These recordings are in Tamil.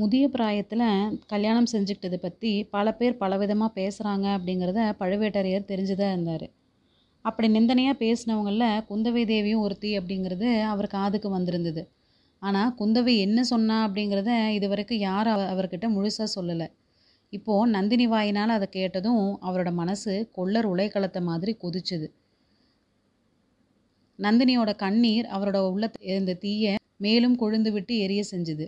முதிய பிராயத்தில் கல்யாணம் செஞ்சுக்கிட்டதை பற்றி பல பேர் பலவிதமாக பேசுகிறாங்க அப்படிங்கிறத பழுவேட்டரையர் தெரிஞ்சுதான் இருந்தார். அப்படி நிந்தனையாக பேசினவங்களில் குந்தவை தேவியும் ஒருத்தி அப்படிங்கிறது அவர் காதுக்கு வந்திருந்தது. ஆனால் குந்தவை என்ன சொன்னா அப்படிங்கிறத இது வரைக்கும் யாரும் அவர்கிட்ட முழுசாக சொல்லலை. இப்போது நந்தினி வாயினால் அதை கேட்டதும் அவரோட மனசு கொள்ளர் உலைக்களத்தை மாதிரி கொதிச்சுது. நந்தினியோட கண்ணீர் அவரோட உள்ளத்தில் இருந்த தீயை மேலும் கொழுந்து விட்டு எரிய செஞ்சுது.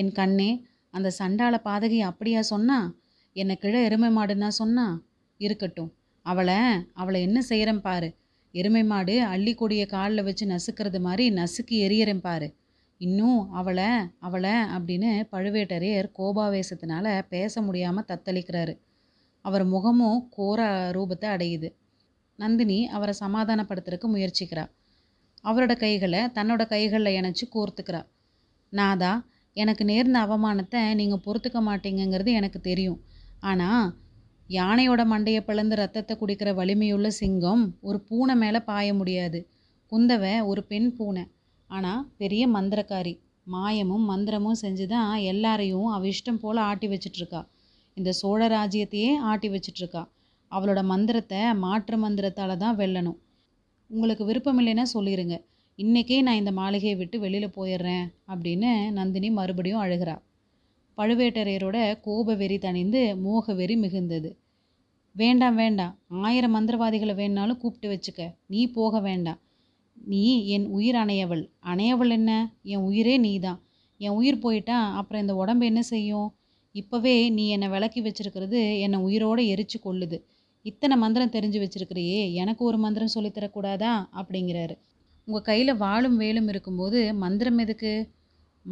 என் கண்ணே, அந்த சண்டாள பாதகி அப்படியா சொன்னா? என்னை கிழ எருமை மாடுன்னா சொன்னா? இருக்கட்டும், அவளை என்ன செய்கிறேன் பாரு. எருமை மாடு அள்ளிக்கொடியை காலில் வச்சு நசுக்கிறது மாதிரி நசுக்கி எரியறேன் பாரு. இன்னும் அவளை அப்படின்னு பழுவேட்டரையர் கோபாவேசத்தினால பேச முடியாமல் தத்தளிக்கிறாரு. அவர் முகமும் கோர ரூபத்தை அடையுது. நந்தினி அவரை சமாதானப்படுத்துறதுக்கு முயற்சிக்கிறா. அவரோட கைகளை தன்னோட கைகளில் இணைச்சி கோர்த்துக்கிறா. நாதா, எனக்கு நேர்ந்த அவமானத்தை நீங்கள் பொறுத்துக்க மாட்டீங்கிறது எனக்கு தெரியும். ஆனால் யானையோட மண்டையை பிளந்து ரத்தத்தை குடிக்கிற வலிமையுள்ள சிங்கம் ஒரு பூனை மேலே பாய முடியாது. குந்தவை ஒரு பெண் பூனை, ஆனால் பெரிய மந்திரக்காரி. மாயமும் மந்திரமும் செஞ்சு தான் எல்லாரையும் அவள் இஷ்டம் போல் ஆட்டி வச்சிட்ருக்கா. இந்த சோழ ராஜ்யத்தையே ஆட்டி வச்சிட்ருக்கா. அவளோட மந்திரத்தை மாற்று மந்திரத்தால் தான் வெல்லணும். உங்களுக்கு விருப்பம் இல்லைன்னா சொல்லிடுங்க. இன்றைக்கே நான் இந்த மாளிகையை விட்டு வெளியில் போயிடுறேன் அப்படின்னு நந்தினி மறுபடியும் அழுகிறா. பழுவேட்டரையரோட கோப வெறி தணிந்து மோக வெறி மிகுந்தது. வேண்டாம் வேண்டாம், 1000 மந்திரவாதிகளை வேணாலும் கூப்பிட்டு வச்சுக்க, நீ போக வேண்டாம். நீ என் உயிர் அணையவள். அணையவள் என்ன, என் உயிரே நீ தான். என் உயிர் போயிட்டா அப்புறம் இந்த உடம்பு என்ன செய்யும்? இப்போவே நீ என்னை விளக்கி வச்சிருக்கிறது என்னை உயிரோடு எரிச்சு கொள்ளுது. இத்தனை மந்திரம் தெரிஞ்சு வச்சிருக்கிறியே, எனக்கு ஒரு மந்திரம் சொல்லித்தரக்கூடாதா அப்படிங்கிறாரு. உங்கள் கையில் வாளும் வேலும் இருக்கும்போது மந்திரம் எதுக்கு?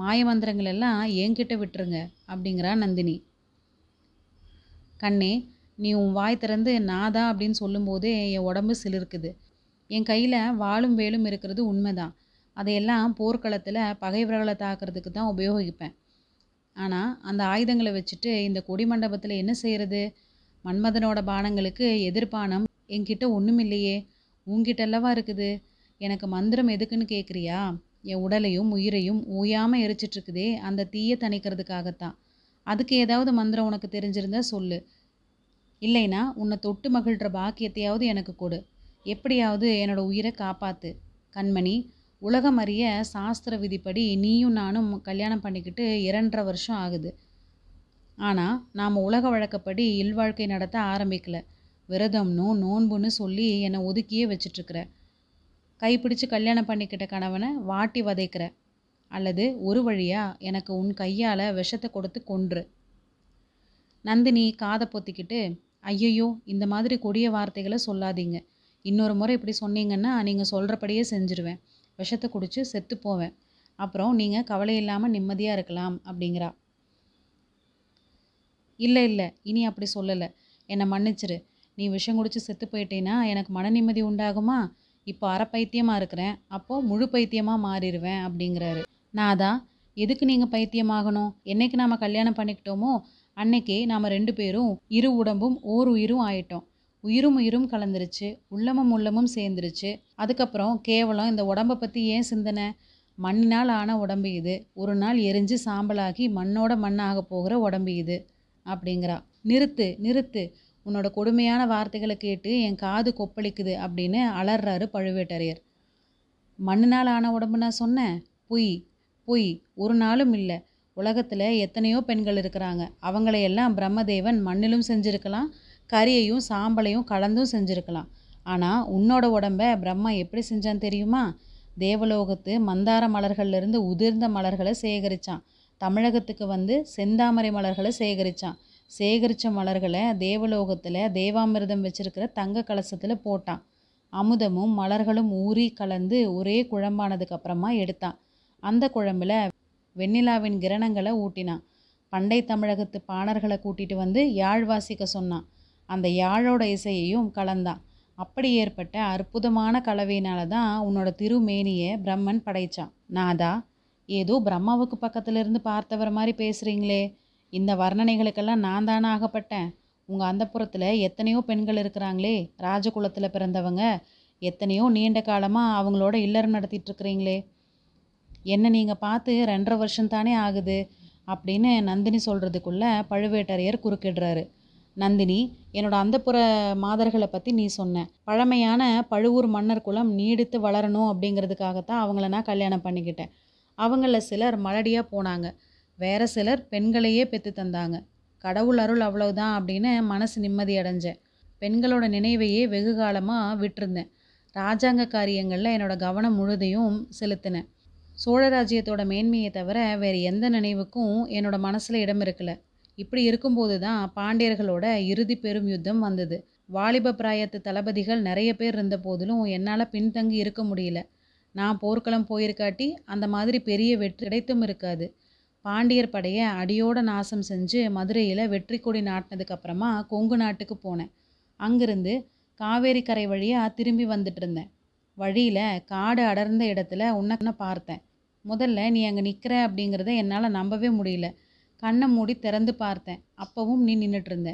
மாய மந்திரங்கள் எல்லாம் என்கிட்ட விட்டுருங்க அப்படிங்கிறா நந்தினி. கண்ணே, நீ உன் வாய் திறந்து நாதா அப்படின்னு சொல்லும்போதே என் உடம்பு சிலிருக்குது. என் கையில் வாளும் வேலும் இருக்கிறது உண்மைதான். அதையெல்லாம் போர்க்களத்தில் பகைவர்களை தாக்குறதுக்கு தான் உபயோகிப்பேன். ஆனால் அந்த ஆயுதங்களை வச்சுட்டு இந்த கொடி மண்டபத்தில் என்ன செய்கிறது? மன்மதனோட பானங்களுக்கு எதிர்பானம் என்கிட்ட ஒன்றும் இல்லையே, உன்கிட்டல்லவா இருக்குது. எனக்கு மந்திரம் எதுக்குன்னு கேட்குறியா? என் உடலையும் உயிரையும் ஓயாமல் எரிச்சிட்ருக்குதே, அந்த தீயை தணிக்கிறதுக்காகத்தான். அதுக்கு ஏதாவது மந்திரம் உனக்கு தெரிஞ்சிருந்தா சொல்லு. இல்லைனா உன்னை தொட்டு மகிழ்கிற பாக்கியத்தையாவது எனக்கு கொடு. எப்படியாவது என்னோடய உயிரை காப்பாற்று. கண்மணி, உலகம் அறிய சாஸ்திர விதிப்படி நீயும் நானும் கல்யாணம் பண்ணிக்கிட்டு 2.5 வருஷம் ஆகுது. ஆனால் நாம் உலக வழக்கப்படி இல்வாழ்க்கை நடத்த ஆரம்பிக்கலை. விரதம்னு நோன்புன்னு சொல்லி என்னை ஒதுக்கியே வச்சிட்ருக்குற. கைப்பிடிச்சு கல்யாணம் பண்ணிக்கிட்ட கணவனை வாட்டி வதைக்கிற. அல்லது ஒரு வழியாக எனக்கு உன் கையால் விஷத்தை கொடுத்து கொன்று. நந்தினி காதை பொத்திக்கிட்டு, ஐயையோ, இந்த மாதிரி கொடிய வார்த்தைகளை சொல்லாதீங்க. இன்னொரு முறை இப்படி சொன்னீங்கன்னா நீங்கள் சொல்கிறபடியே செஞ்சிருவேன். விஷத்தை குடித்து செத்து போவேன். அப்புறம் நீங்கள் கவலை இல்லாமல் நிம்மதியாக இருக்கலாம் அப்படிங்கிறா. இல்லை, இனி அப்படி சொல்லலை. என்னை மன்னிச்சிரு. நீ விஷம் குடித்து செத்து போயிட்டேன்னா எனக்கு மன நிம்மதி உண்டாகுமா? இப்போ அரை பைத்தியமாக இருக்கிறேன், அப்போது முழு பைத்தியமாக மாறிடுவேன் அப்படிங்கிறாரு. நாதா, எதுக்கு நீங்கள் பைத்தியமாகணும்? என்றைக்கு நாம் கல்யாணம் பண்ணிக்கிட்டோமோ அன்னைக்கே நாம் 2 பேரும் இரு உடம்பும் ஓர் உயிரும் ஆயிட்டோம். உயிரும் உயிரும் கலந்துருச்சு, உள்ளமும் உள்ளமும் சேர்ந்துருச்சு. அதுக்கப்புறம் கேவலம் இந்த உடம்பை பற்றி ஏன் சிந்தனை? மண்ணினால் ஆன உடம்பு இது. ஒரு நாள் எரிஞ்சு சாம்பலாகி மண்ணோட மண்ணாக போகிற உடம்பு இது அப்படிங்கிறா. நிறுத்து, உன்னோட கொடுமையான வார்த்தைகளை கேட்டு என் காது கொப்பளிக்குது அப்படின்னு அலறாரு பழுவேட்டரையர். மண்ணினால் ஆன உடம்பு நான் சொன்னேன்? பொய், ஒரு நாளும் இல்லை. உலகத்தில் எத்தனையோ பெண்கள் இருக்கிறாங்க. அவங்களையெல்லாம் பிரம்மதேவன் மண்ணிலும் செஞ்சுருக்கலாம், கரியையும் சாம்பலையும் கலந்தும் செஞ்சுருக்கலாம். ஆனால் உன்னோட உடம்பை பிரம்மா எப்படி செஞ்சான்னு தெரியுமா? தேவலோகத்து மந்தார மலர்கள்லேருந்து உதிர்ந்த மலர்களை சேகரித்தான். தமிழகத்துக்கு வந்து செந்தாமரை மலர்களை சேகரித்த மலர்களை தேவலோகத்தில் தேவாமிர்தம் வச்சிருக்கிற தங்க கலசத்தில் போட்டான். அமுதமும் மலர்களும் ஊறி கலந்து ஒரே குழம்பானதுக்கு அப்புறமா எடுத்தான். அந்த குழம்புல வெண்ணிலாவின் கிரணங்களை ஊட்டினான். பண்டை தமிழகத்து பாணர்களை கூட்டிகிட்டு வந்து யாழ் வாசிக்க சொன்னான். அந்த யாழோட இசையையும் கலந்தான். அப்படி ஏற்பட்ட அற்புதமான கலவையினால தான் உன்னோட திருமேனியை பிரம்மன் படைத்தான். நாதா, ஏதோ பிரம்மாவுக்கு பக்கத்தில் இருந்து பார்த்தவர் மாதிரி பேசுகிறீங்களே. இந்த வர்ணனைகளுக்கெல்லாம் நான் தானே ஆகப்பட்டேன்? உங்கள் அந்தப்புறத்தில் எத்தனையோ பெண்கள் இருக்கிறாங்களே, ராஜகுலத்தில் பிறந்தவங்க. எத்தனையோ நீண்ட காலமாக அவங்களோட இல்லறம் நடத்திட்டுருக்குறீங்களே. என்னை நீங்கள் பார்த்து 2.5 வருஷம் தானே ஆகுது. அப்படின்னு நந்தினி சொல்கிறதுக்குள்ளே பழுவேட்டரையர் குறுக்கிடுறாரு. நந்தினி, என்னோட அந்தப்புற மாதர்களை பற்றி நீ சொன்ன. பழமையான பழுவூர் மன்னர் குலம் நீடித்து வளரணும் அப்படிங்கிறதுக்காகத்தான் அவங்கள நான் கல்யாணம் பண்ணிக்கிட்டேன். அவங்கள சிலர் மலடியாக போனாங்க, வேறு சிலர் பெண்களையே பெற்று தந்தாங்க. கடவுள் அருள் அவ்வளவுதான் அப்படின்னு மனசு நிம்மதி அடைஞ்சேன். பெண்களோட நினைவையே வெகு காலமாக விட்டுருந்தேன். ராஜாங்க காரியங்களில் என்னோடய கவனம் முழுதையும் செலுத்தினேன். சோழ ராஜ்யத்தோட மேன்மையை தவிர வேறு எந்த நினைவுக்கும் என்னோடய மனசில் இடம் இருக்கலை. இப்படி இருக்கும்போது தான் பாண்டியர்களோட இறுதி பெரும் யுத்தம் வந்தது. வாலிப பிராயத்து தளபதிகள் நிறைய பேர் இருந்த போதிலும் என்னால் பின்தங்கி இருக்க முடியல. நான் போர்க்களம் போயிருக்காட்டி அந்த மாதிரி பெரிய வெற்றி கிடைத்தும் இருக்காது. பாண்டியர் படையை அடியோட நாசம் செஞ்சு மதுரையில் வெற்றி கொடி நாட்டினதுக்கப்புறமா கொங்கு நாட்டுக்கு போனேன். அங்கிருந்து காவேரி கரை வழியாக திரும்பி வந்துட்டு இருந்தேன். வழியில் காடு அடர்ந்த இடத்துல உன்னை பார்த்தேன். முதல்ல நீ அங்கே நிற்கிற அப்படிங்கிறத என்னால் நம்பவே முடியல. கண்ணை மூடி திறந்து பார்த்தேன், அப்பவும் நீ நின்றுட்டு இருந்த.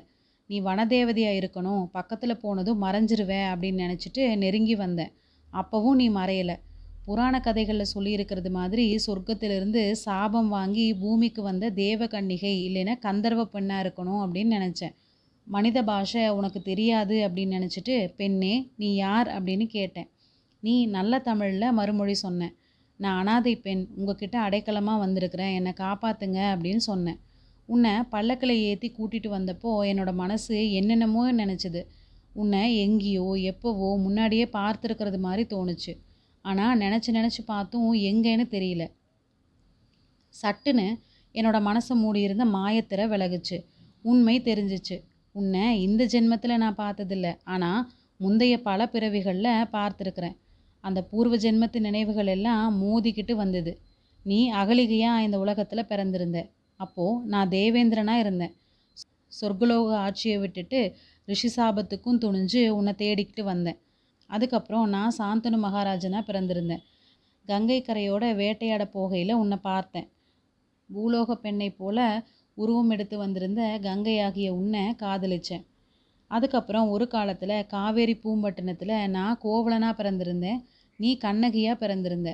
நீ வனதேவதையாக இருக்கணும், பக்கத்தில் போனதும் மறைஞ்சிருவேன் அப்படின்னு நினச்சிட்டு நெருங்கி வந்தேன். அப்பவும் நீ மறையலை. புராண கதைகளில் சொல்லியிருக்கிறது மாதிரி சொர்க்கத்திலிருந்து சாபம் வாங்கி பூமிக்கு வந்த தேவ கண்ணிகை இல்லைன்னா கந்தர்வ பெண்ணாக இருக்கணும் அப்படின்னு நினச்சேன். மனித பாஷை உனக்கு தெரியாது அப்படின்னு நினச்சிட்டு பெண்ணே நீ யார் அப்படின்னு கேட்டேன். நீ நல்ல தமிழில் மறுமொழி சொன்னேன். நான் அனாதை பெண், உங்ககிட்ட அடைக்கலமாக வந்திருக்கிறேன், என்னை காப்பாற்றுங்க அப்படின்னு சொன்னேன். உன்னை பல்லக்கில் ஏற்றி கூட்டிகிட்டு வந்தப்போ என்னோடய மனசு என்னென்னமோ நினச்சிது. உன்னை எங்கேயோ எப்போவோ முன்னாடியே பார்த்துருக்கிறது மாதிரி தோணுச்சு. ஆனால் நினச்சி நினச்சி பார்த்தும் எங்கேன்னு தெரியல. சட்டுன்னு என்னோடய மனசை மூடியிருந்த மாயத்திரை விலகுச்சு. உண்மை தெரிஞ்சிச்சு. உன்னை இந்த ஜென்மத்தில் நான் பார்த்ததில்ல, ஆனால் முந்தைய பல பிறவிகளில் பார்த்துருக்குறேன். அந்த பூர்வ ஜென்மத்து நினைவுகள் எல்லாம் மோதிக்கிட்டு வந்தது. நீ அகலிகையாக இந்த உலகத்தில் பிறந்திருந்த. அப்போது நான் தேவேந்திரனாக இருந்தேன். சொர்கலோக ஆட்சியை விட்டுட்டு ரிஷி சாபத்துக்கும் துணிஞ்சு உன்னை தேடிக்கிட்டு வந்தேன். அதுக்கப்புறம் நான் சாந்தன மகராஜனாக பிறந்திருந்தேன். கங்கை கரையோட வேட்டையாட போகையில் உன்னை பார்த்தேன். பூலோக பெண்ணை போல் உருவம் எடுத்து வந்திருந்த கங்கை ஆகிய உன்னை காதலித்தேன். அதுக்கப்புறம் ஒரு காலத்தில் காவேரி பூம்பட்டினத்தில் நான் கோவலனாக பிறந்திருந்தேன், நீ கண்ணகியாக பிறந்திருந்த.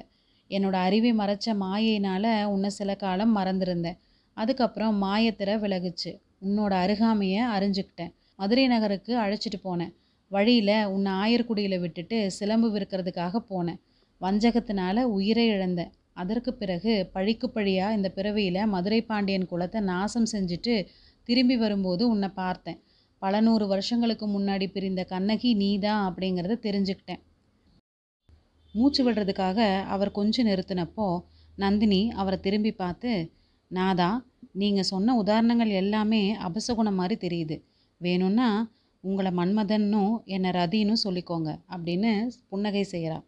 என்னோடய அறிவை மறைச்ச மாயினால் உன்னை சில காலம் மறந்திருந்தேன். அதுக்கப்புறம் மாயத்திரை விலகுச்சு. உன்னோட அருகாமையை அறிஞ்சிக்கிட்டேன். மதுரை நகருக்கு அழைச்சிட்டு போனேன். வழியில் உன்னை ஆயர்குடியில் விட்டுட்டு சிலம்பு விற்கிறதுக்காக போனேன். வஞ்சகத்தினால உயிரை இழந்தேன். அதற்கு பிறகு பழிக்கு பழியாக இந்த பிறவியில் மதுரை பாண்டியன் குலத்தை நாசம் செஞ்சுட்டு திரும்பி வரும்போது உன்னை பார்த்தேன். பல நூறு வருஷங்களுக்கு முன்னாடி பிரிந்த கண்ணகி நீதான் அப்படிங்கிறத தெரிஞ்சுக்கிட்டேன். மூச்சு விடுறதுக்காக அவர் கொஞ்சம் நிறுத்தினப்போ நந்தினி அவரை திரும்பி பார்த்து, நாதா, நீங்கள் சொன்ன உதாரணங்கள் எல்லாமே அபசகுணம் மாதிரி தெரியுது. வேணும்னா உங்களை மன்மதன்னும் என்னை ரதின்னு சொல்லிக்கோங்க அப்படின்னு புன்னகை செய்கிறா.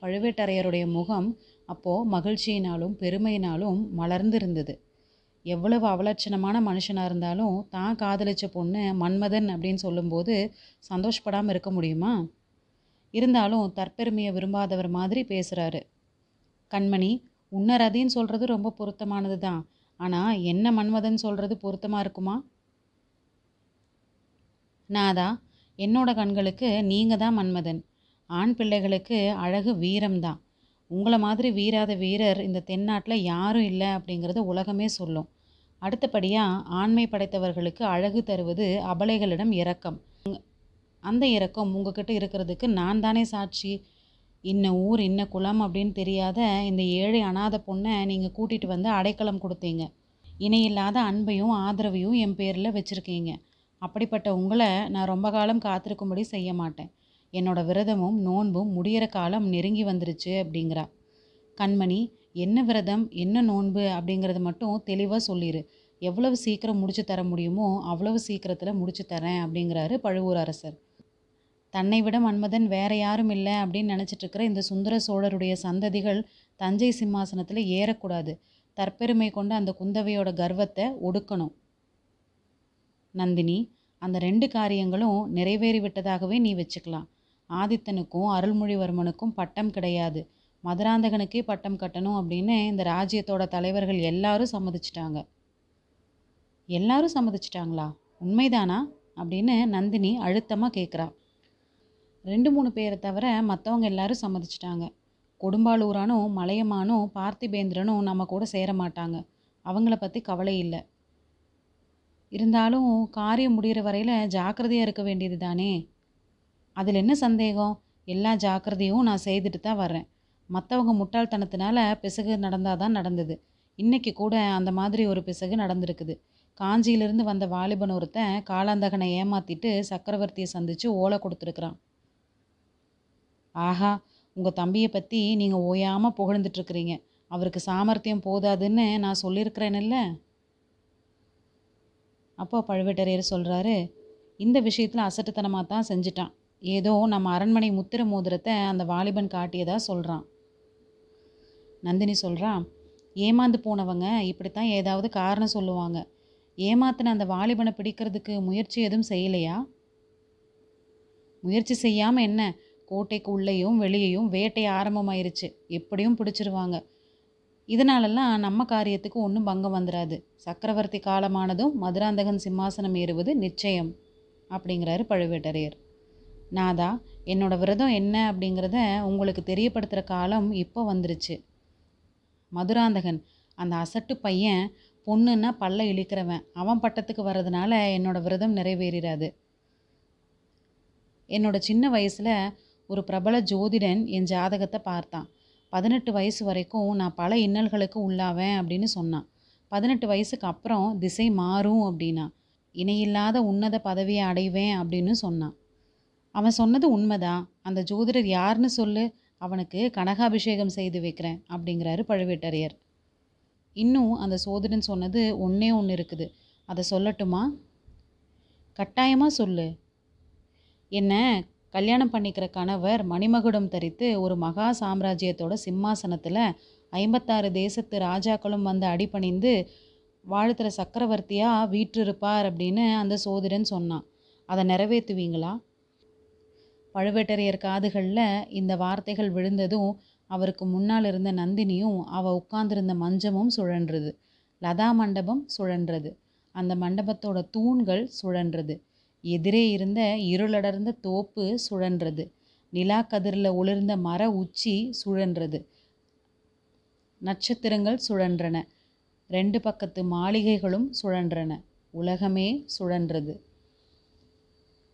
பழுவேட்டரையருடைய முகம் அப்போது மகிழ்ச்சியினாலும் பெருமையினாலும் மலர்ந்து இருந்தது. எவ்வளவு அவலட்சணமான மனுஷனாக இருந்தாலும் தான் காதலிச்ச பொண்ணு மன்மதன் அப்படின்னு சொல்லும்போது சந்தோஷப்படாமல் இருக்க முடியுமா? இருந்தாலும் தற்பெருமையை விரும்பாதவர் மாதிரி பேசுகிறாரு. கண்மணி, உன்னை ரதின்னு சொல்கிறது ரொம்ப பொருத்தமானது தான், ஆனால் என்ன மன்மதன் சொல்கிறது பொருத்தமாக இருக்குமா? நாதா, என்னோட கண்களுக்கு நீங்கள் தான் மன்மதன். ஆண் பிள்ளைகளுக்கு அழகு வீரம்தான். உங்களை மாதிரி வீராத வீரர் இந்த தென்னாட்டில் யாரும் இல்லை அப்படிங்கிறது உலகமே சொல்லும். அடுத்தபடியாக ஆண்மை படைத்தவர்களுக்கு அழகு தருவது அபலைகளிடம் இரக்கம். அந்த இரக்கம் உங்ககிட்ட இருக்கிறதுக்கு நான் தானே சாட்சி. இன்ன ஊர் இன்ன குலம் அப்படின்னு தெரியாத இந்த ஏழை அனாத பொண்ணை நீங்கள் கூட்டிகிட்டு வந்து அடைக்கலம் கொடுத்தீங்க. இணையில்லாத அன்பையும் ஆதரவையும் என் பேரில் வச்சுருக்கீங்க. அப்படிப்பட்ட உங்களை நான் ரொம்ப காலம் காத்திருக்கும்படி செய்ய மாட்டேன். என்னோடய விரதமும் நோன்பும் முடிகிற காலம் நெருங்கி வந்துருச்சு அப்படிங்கிறா. கண்மணி, என்ன விரதம் என்ன நோன்பு அப்படிங்கிறது மட்டும் தெளிவாக சொல்லிடு. எவ்வளவு சீக்கிரம் முடிச்சு தர முடியுமோ அவ்வளவு சீக்கிரத்தில் முடிச்சு தரேன் அப்படிங்கிறாரு பழுவூர் அரசர். தன்னை விட மன்மதன் வேற யாரும் இல்லை அப்படின்னு நினச்சிட்ருக்கிற இந்த சுந்தர சோழருடைய சந்ததிகள் தஞ்சை சிம்மாசனத்தில் ஏறக்கூடாது. தற்பெருமை கொண்ட அந்த குந்தவையோட கர்வத்தை ஒடுக்கணும். நந்தினி, அந்த ரெண்டு காரியங்களும் நிறைவேறிவிட்டதாகவே நீ வச்சுக்கலாம். ஆதித்தனுக்கும் அருள்மொழிவர்மனுக்கும் பட்டம் கிடையாது, மதுராந்தகனுக்கே பட்டம் கட்டணும் அப்படின்னு இந்த ராஜ்யத்தோட தலைவர்கள் எல்லாரும் சம்மதிச்சிட்டாங்க. எல்லாரும் சம்மதிச்சிட்டாங்களா? உண்மைதானா அப்படின்னு நந்தினி அழுத்தமாக கேட்குறா. 2-3 பேரை தவிர மற்றவங்க எல்லாரும் சம்மதிச்சிட்டாங்க. கொடும்பாலூரானும் மலையமானும் பார்த்திபேந்திரனும் நம்ம கூட சேர மாட்டாங்க. அவங்கள பற்றி கவலை இல்லை. இருந்தாலும் காரியம் முடிகிற வரையில் ஜாக்கிரதையாக இருக்க வேண்டியது தானே. அதில் என்ன சந்தேகம்? எல்லா ஜாக்கிரதையும் நான் செய்துட்டு தான் வர்றேன். மற்றவங்க முட்டாள்தனத்தினால பிசகு நடந்தால் தான் நடந்தது. இன்றைக்கி கூட அந்த மாதிரி ஒரு பிசகு நடந்திருக்குது. காஞ்சியிலிருந்து வந்த வாலிபன் ஒருத்தன் காலாந்தகனை ஏமாற்றிட்டு சக்கரவர்த்தியை சந்தித்து ஓலை கொடுத்துருக்குறான். ஆஹா, உங்கள் தம்பியை பற்றி நீங்கள் ஓயாமல் புகழ்ந்துட்டுருக்குறீங்க. அவருக்கு சாமர்த்தியம் போதாதுன்னு நான் சொல்லியிருக்கிறேன்ல. அப்போ பழுவேட்டரையர் சொல்கிறாரு, இந்த விஷயத்தில் அசட்டுத்தனமாக தான் செஞ்சிட்டான். ஏதோ நம்ம அரண்மனை முத்திர மோதிரத்தை அந்த வாலிபன் காட்டியதாக சொல்கிறான். நந்தினி சொல்கிறான், ஏமாந்து போனவங்க இப்படித்தான் ஏதாவது காரணம் சொல்லுவாங்க. ஏமாத்தின அந்த வாலிபனை பிடிக்கிறதுக்கு முயற்சி எதுவும் செய்யலையா? முயற்சி செய்யாமல் என்ன, கோட்டைக்கு உள்ளேயும் வெளியேயும் வேட்டை ஆரம்பமாயிருச்சு. எப்படியும் பிடிச்சிருவாங்க. இதனாலெல்லாம் நம்ம காரியத்துக்கு ஒன்றும் பங்கம் வந்துடாது. சக்கரவர்த்தி காலமானதும் மதுராந்தகன் சிம்மாசனம் ஏறுவது நிச்சயம் அப்படிங்கிறாரு பழுவேட்டரையர். நாதா, என்னோடய விரதம் என்ன அப்படிங்கிறத உங்களுக்கு தெரியப்படுத்துகிற காலம் இப்போ வந்துருச்சு. மதுராந்தகன் அந்த அசட்டு பையன் பொண்ணுன்னா பல்ல இழிக்கிறவன், அவன் பட்டத்துக்கு வர்றதுனால என்னோடய விரதம் நிறைவேறாது. என்னோடய சின்ன வயசில் ஒரு பிரபல ஜோதிடன் என் ஜாதகத்தை பார்த்தான். 18 வயசு வரைக்கும் நான் பல இன்னல்களுக்கு உள்ளாவேன் அப்படின்னு சொன்னான். 18 வயசுக்கு அப்புறம் திசை மாறும் அப்படின்னா இணையில்லாத உன்னத பதவியை அடைவேன் அப்படின்னு சொன்னான். அவன் சொன்னது உண்மைதான். அந்த ஜோதிடர் யாருன்னு சொல்லு, அவனுக்கு கனகாபிஷேகம் செய்து வைக்கிறேன் அப்படிங்கிறாரு பழுவேட்டரையர். இன்னும் அந்த சோதிடன் சொன்னது ஒன்றே ஒன்று இருக்குது, அதை சொல்லட்டுமா? கட்டாயமாக சொல்லு. என்ன கல்யாணம் பண்ணிக்கிற கணவர் மணிமகுடம் தரித்து ஒரு மகா சாம்ராஜ்யத்தோட சிம்மாசனத்தில் 56 தேசத்து ராஜாக்களும் வந்து அடிபணிந்து வாழ்த்துற சக்கரவர்த்தியாக வீற்றிருப்பார் அப்படின்னு அந்த சோதிடன் சொன்னான். அதை நிறைவேற்றுவீங்களா? பழுவேட்டரையர் காதுகளில் இந்த வார்த்தைகள் விழுந்ததும் அவருக்கு முன்னால் இருந்த நந்தினியும் அவள் உட்கார்ந்திருந்த மஞ்சமும் சுழன்றது. லதா மண்டபம் சுழன்றது. அந்த மண்டபத்தோட தூண்கள் சுழன்றது. எதிரே இருந்த இருளடர்ந்த தோப்பு சுழன்றது. நிலா கதிரில் ஒளிர்ந்த மர உச்சி சுழன்றது. நட்சத்திரங்கள் சுழன்றன. 2 பக்கத்து மாளிகைகளும் சுழன்றன. உலகமே சுழன்றது.